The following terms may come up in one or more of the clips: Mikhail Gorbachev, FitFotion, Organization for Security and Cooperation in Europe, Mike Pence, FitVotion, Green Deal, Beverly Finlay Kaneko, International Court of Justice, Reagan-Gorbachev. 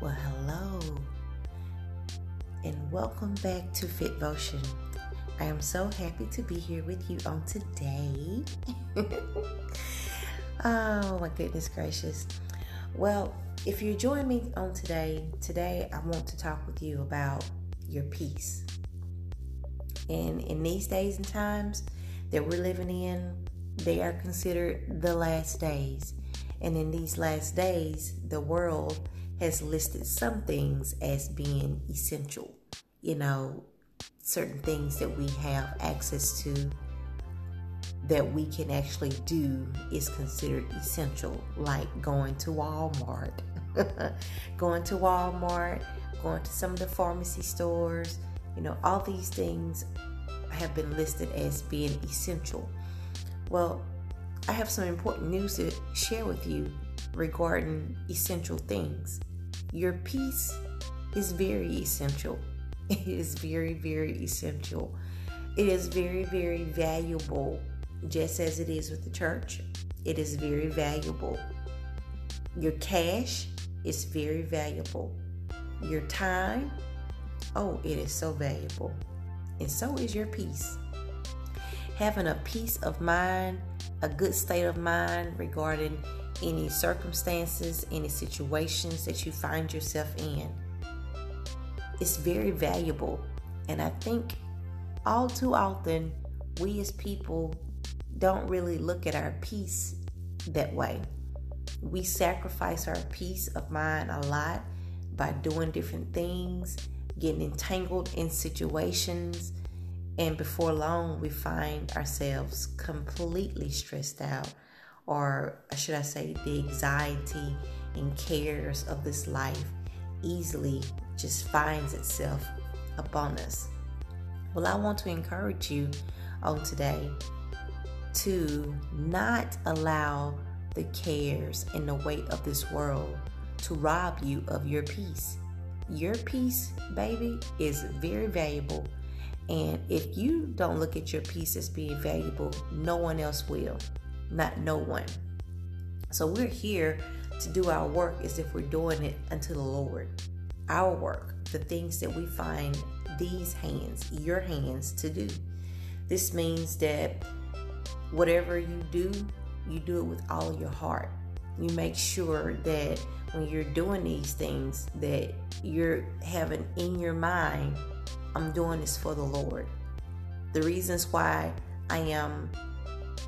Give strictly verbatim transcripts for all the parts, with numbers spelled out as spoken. Well, hello and welcome back to FitVotion. I am so happy to be here with you on today. Oh my goodness gracious. Well, if you're joining me on today, today I want to talk with you about your peace. And in these days and times that we're living in, they are considered the last days. And in these last days, the world has listed some things as being essential. You know, certain things that we have access to that we can actually do is considered essential, like going to Walmart, going to Walmart, going to some of the pharmacy stores. You know, all these things have been listed as being essential. Well, I have some important news to share with you regarding essential things. Your peace is very essential. It is very, very essential. It is very, very valuable, just as it is with the church. It is very valuable. Your cash is very valuable. Your time, oh, it is so valuable. And so is your peace. Having a peace of mind, a good state of mind regarding any circumstances, any situations that you find yourself in. It's very valuable. And I think all too often, we as people don't really look at our peace that way. We sacrifice our peace of mind a lot by doing different things, getting entangled in situations, and before long, we find ourselves completely stressed out, or should I say the anxiety and cares of this life easily just finds itself upon us. Well, I want to encourage you on today to not allow the cares and the weight of this world to rob you of your peace. Your peace, baby, is very valuable. And if you don't look at your peace as being valuable, no one else will. Not no one. So we're here to do our work as if we're doing it unto the Lord. Our work, the things that we find these hands, your hands, to do. This means that whatever you do, you do it with all your heart. You make sure that when you're doing these things, that you're having in your mind, I'm doing this for the Lord. The reasons why I am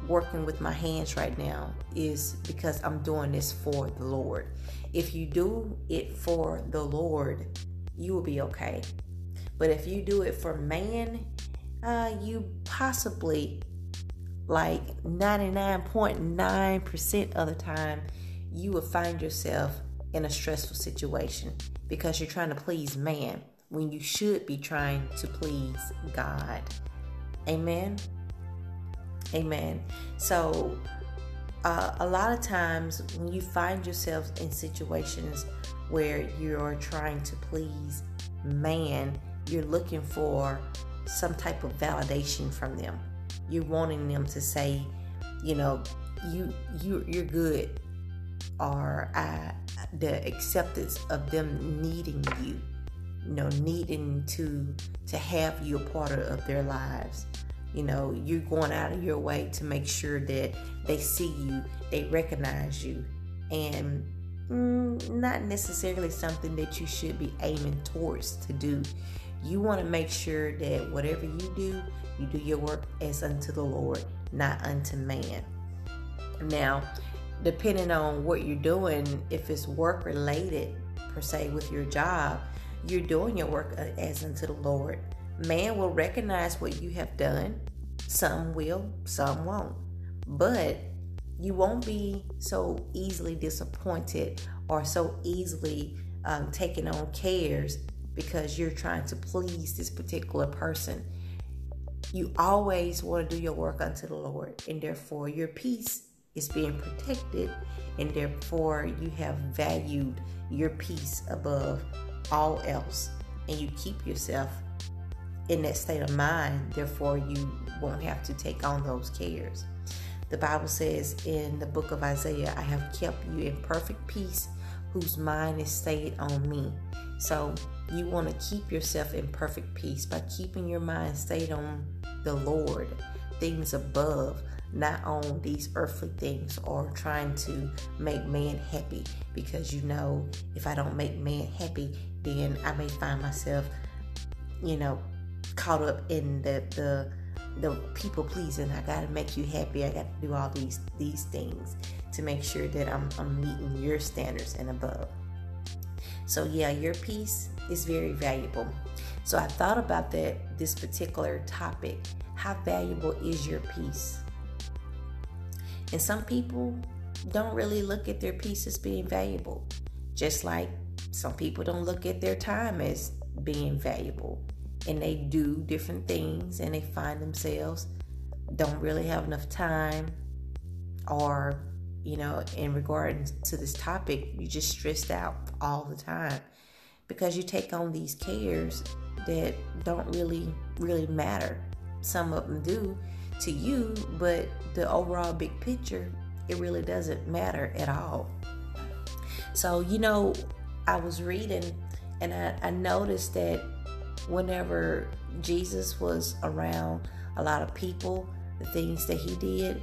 working with my hands right now is because I'm doing this for the Lord. If you do it for the Lord, you will be okay. But if you do it for man, uh, you possibly, like ninety-nine point nine percent of the time, you will find yourself in a stressful situation because you're trying to please man, when you should be trying to please God. Amen? Amen. So, uh, a lot of times when you find yourself in situations where you're trying to please man, you're looking for some type of validation from them. You're wanting them to say, you know, you, you, you're good, or I, the acceptance of them needing you. You know, needing to to have you a part of their lives. You know, you're going out of your way to make sure that they see you, they recognize you, and mm, not necessarily something that you should be aiming towards to do. You want to make sure that whatever you do, you do your work as unto the Lord, not unto man. Now, depending on what you're doing, if it's work related per se with your job, you're doing your work as unto the Lord. Man will recognize what you have done. Some will, some won't. But you won't be so easily disappointed or so easily um, taken on cares because you're trying to please this particular person. You always want to do your work unto the Lord, and therefore your peace is being protected, and therefore you have valued your peace above all else, and you keep yourself in that state of mind. Therefore you won't have to take on those cares. The Bible says in the book of Isaiah, I have kept you in perfect peace whose mind is stayed on me. So you want to keep yourself in perfect peace by keeping your mind stayed on the Lord, things above, not on these earthly things or trying to make man happy, because you know, if I don't make man happy, then I may find myself, you know, caught up in the the the people pleasing. I gotta make you happy. I gotta do all these these things to make sure that I'm, I'm meeting your standards and above. So yeah, your peace is very valuable. So I thought about that, this particular topic. How valuable is your peace? And some people don't really look at their peace as being valuable. Just like some people don't look at their time as being valuable. And they do different things and they find themselves don't really have enough time, or, you know, in regard to this topic, you just stressed out all the time because you take on these cares that don't really, really matter. Some of them do to you, but the overall big picture, it really doesn't matter at all. So, you know, I was reading and I, I noticed that whenever Jesus was around a lot of people, the things that he did,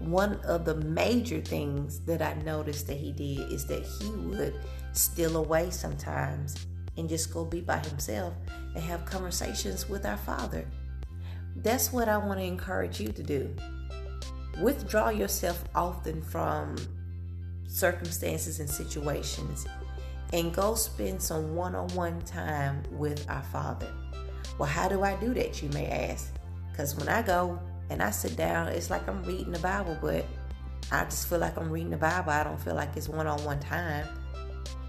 one of the major things that I noticed that he did is that he would steal away sometimes and just go be by himself and have conversations with our Father. That's what I want to encourage you to do. Withdraw yourself often from circumstances and situations and go spend some one-on-one time with our Father. Well, how do I do that, you may ask? Because when I go and I sit down, it's like I'm reading the Bible, but I just feel like I'm reading the Bible. I don't feel like it's one-on-one time.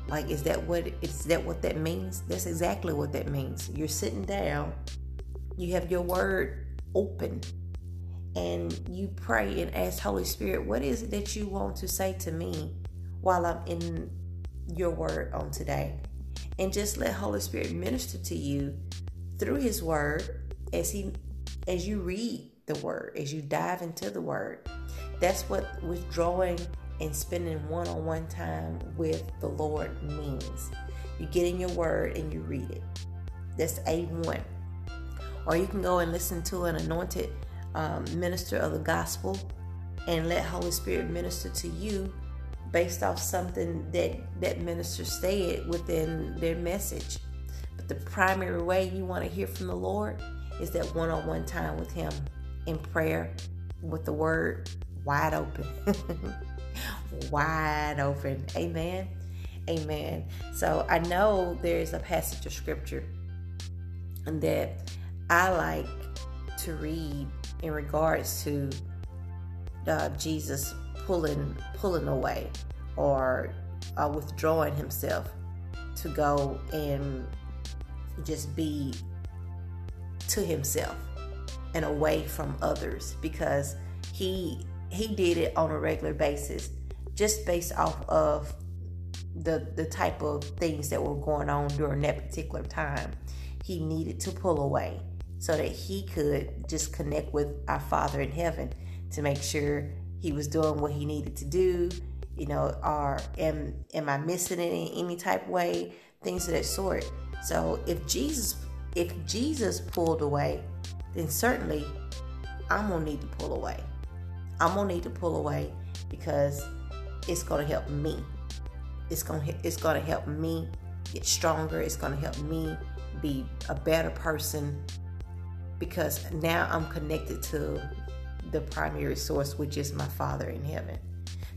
Like, is that what, is that what that means? That's exactly what that means. You're sitting down, you have your word open, and you pray and ask Holy Spirit, what is it that you want to say to me while I'm in your word on today? And just let Holy Spirit minister to you through his word as he as you read the word, as you dive into the word. That's what withdrawing and spending one-on-one time with the Lord means. You get in your word and you read it. That's A one. Or you can go and listen to an anointed um, minister of the gospel and let Holy Spirit minister to you based off something that that minister said within their message. But the primary way you want to hear from the Lord is that one-on-one time with him in prayer with the word wide open. Wide open. Amen. Amen. So I know there's a passage of scripture that I like to read in regards to uh, Jesus pulling pulling away or uh, withdrawing himself to go and just be to himself and away from others, because he he did it on a regular basis just based off of the the type of things that were going on during that particular time. He needed to pull away so that he could just connect with our Father in heaven to make sure he was doing what he needed to do, you know, or am, am I missing it in any type of way, things of that sort. So if Jesus, if Jesus pulled away, then certainly I'm going to need to pull away. I'm going to need to pull away because it's going to help me. It's going to, it's going to help me get stronger. It's going to help me be a better person, because now I'm connected to the primary source, which is my Father in heaven.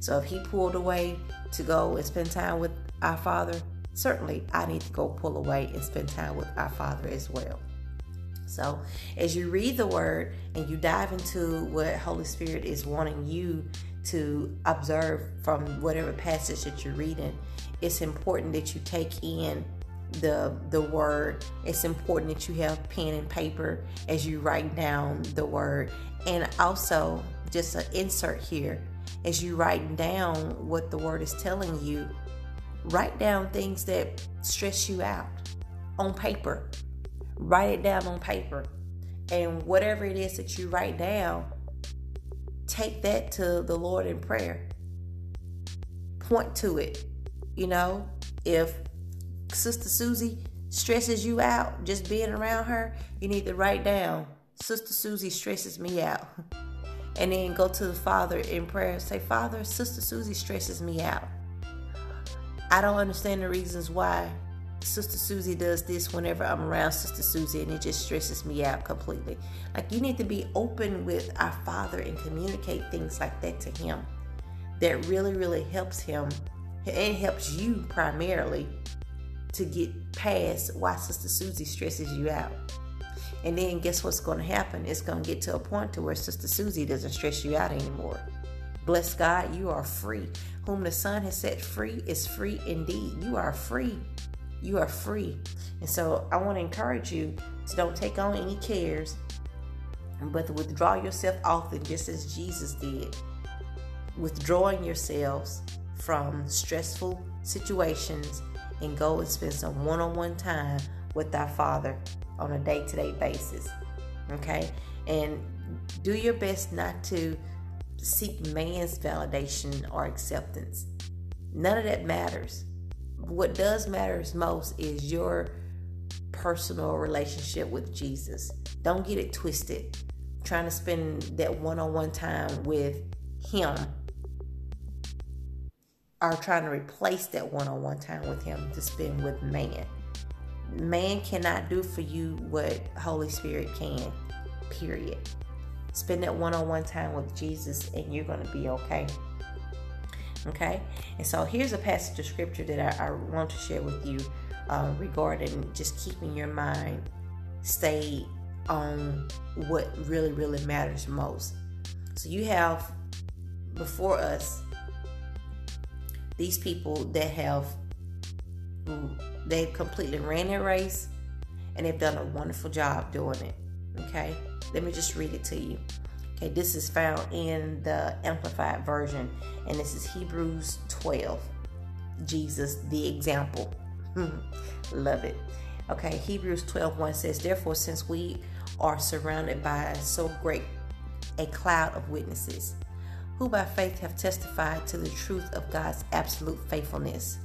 So if he pulled away to go and spend time with our Father, certainly I need to go pull away and spend time with our Father as well. So as you read the word and you dive into what Holy Spirit is wanting you to observe from whatever passage that you're reading, it's important that you take in the the word. It's important that you have pen and paper as you write down the word. And also, just an insert here, as you write down what the word is telling you, write down things that stress you out on paper. Write it down on paper, and whatever it is that you write down, take that to the Lord in prayer. Point to it. You know, if Sister Susie stresses you out just being around her, you need to write down, Sister Susie stresses me out. And then go to the Father in prayer and say, Father, Sister Susie stresses me out. I don't understand the reasons why Sister Susie does this whenever I'm around Sister Susie, and it just stresses me out completely. Like, you need to be open with our Father and communicate things like that to him. That really, really helps him and helps you primarily to get past why Sister Susie stresses you out. And then guess what's going to happen? It's going to get to a point to where Sister Susie doesn't stress you out anymore. Bless God, you are free. Whom the Son has set free is free indeed. You are free. You are free. And so I want to encourage you to don't take on any cares, but to withdraw yourself often, just as Jesus did. Withdrawing yourselves from stressful situations, and go and spend some one-on-one time with thy Father on a day-to-day basis, okay? And do your best not to seek man's validation or acceptance. None of that matters. What does matter most is your personal relationship with Jesus. Don't get it twisted. Trying to spend that one-on-one time with him, or trying to replace that one-on-one time with him to spend with man. Man cannot do for you what Holy Spirit can, period. Spend that one-on-one time with Jesus and you're going to be okay. Okay? And so here's a passage of scripture that I, I want to share with you uh, regarding just keeping your mind stayed on what really, really matters most. So you have before us these people that have they've completely ran their race, and they've done a wonderful job doing it. Okay, let me just read it to you. Okay, this is found in the Amplified Version, and this is Hebrews twelve. Jesus, the example. Love it. Okay, Hebrews twelve one says, therefore, since we are surrounded by so great a cloud of witnesses, who by faith have testified to the truth of God's absolute faithfulness,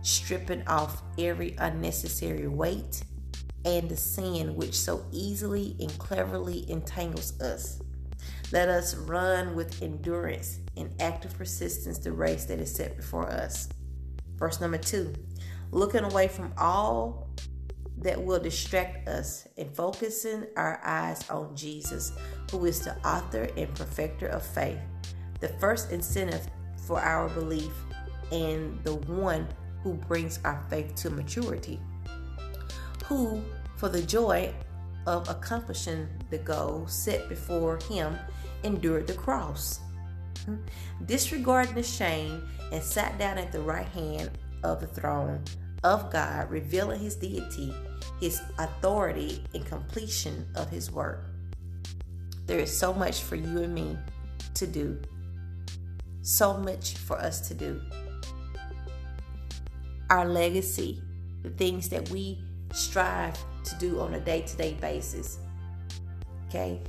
stripping off every unnecessary weight and the sin which so easily and cleverly entangles us. Let us run with endurance and active persistence the race that is set before us. Verse number two, looking away from all that will distract us and focusing our eyes on Jesus, who is the author and perfecter of faith, the first incentive for our belief, and the one who brings our faith to maturity, who, for the joy of accomplishing the goal set before him, endured the cross, disregarding the shame, and sat down at the right hand of the throne of God, revealing his deity, his authority, and completion of his work. There is so much for you and me to do. So much for us to do. Our legacy, the things that we strive to do on a day-to-day basis. Okay?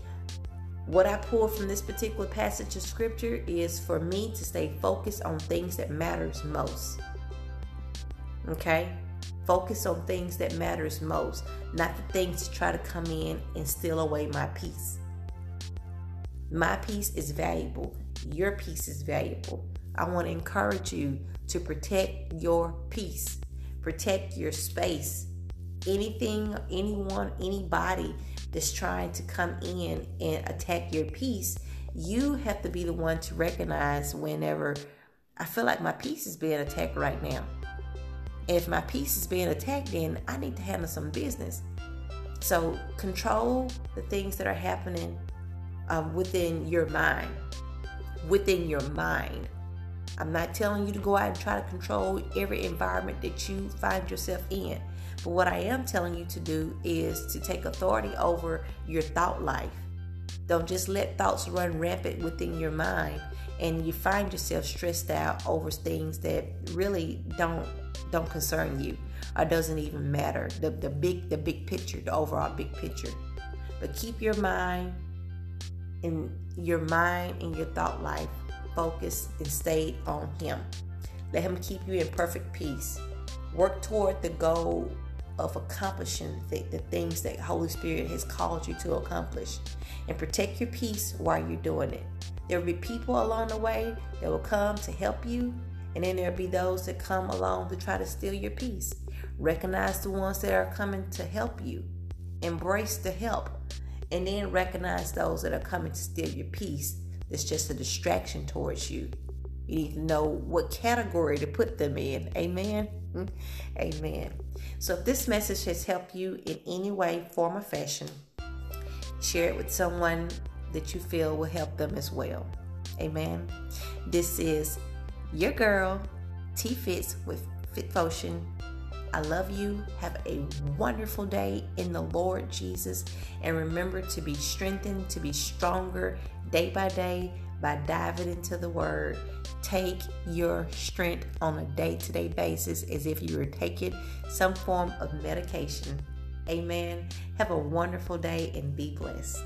What I pull from this particular passage of scripture is for me to stay focused on things that matters most. Okay? Focus on things that matters most, not the things to try to come in and steal away my peace. My peace is valuable. Your peace is valuable. I want to encourage you to protect your peace. Protect your space. Anything, anyone, anybody that's trying to come in and attack your peace, you have to be the one to recognize whenever I feel like my peace is being attacked right now. If my peace is being attacked, then I need to handle some business. So control the things that are happening um, within your mind. Within your mind. I'm not telling you to go out and try to control every environment that you find yourself in. But what I am telling you to do is to take authority over your thought life. Don't just let thoughts run rampant within your mind and you find yourself stressed out over things that really don't don't concern you or doesn't even matter. The the big the big picture, the overall big picture. But keep your mind in your mind and your thought life focused and stayed on him. Let him keep you in perfect peace. Work toward the goal of accomplishing the, the things that Holy Spirit has called you to accomplish, and protect your peace while you're doing it. There will be people along the way that will come to help you, and then there will be those that come along to try to steal your peace. Recognize the ones that are coming to help you. Embrace the help, and then recognize those that are coming to steal your peace. That's just a distraction towards you. You need to know what category to put them in. Amen. Amen. So if this message has helped you in any way, form, or fashion, share it with someone that you feel will help them as well. Amen. This is your girl, T Fitz, with FitFotion. I love you. Have a wonderful day in the Lord Jesus. And remember to be strengthened, to be stronger day by day by diving into the Word. Take your strength on a day-to-day basis as if you were taking some form of medication. Amen. Have a wonderful day and be blessed.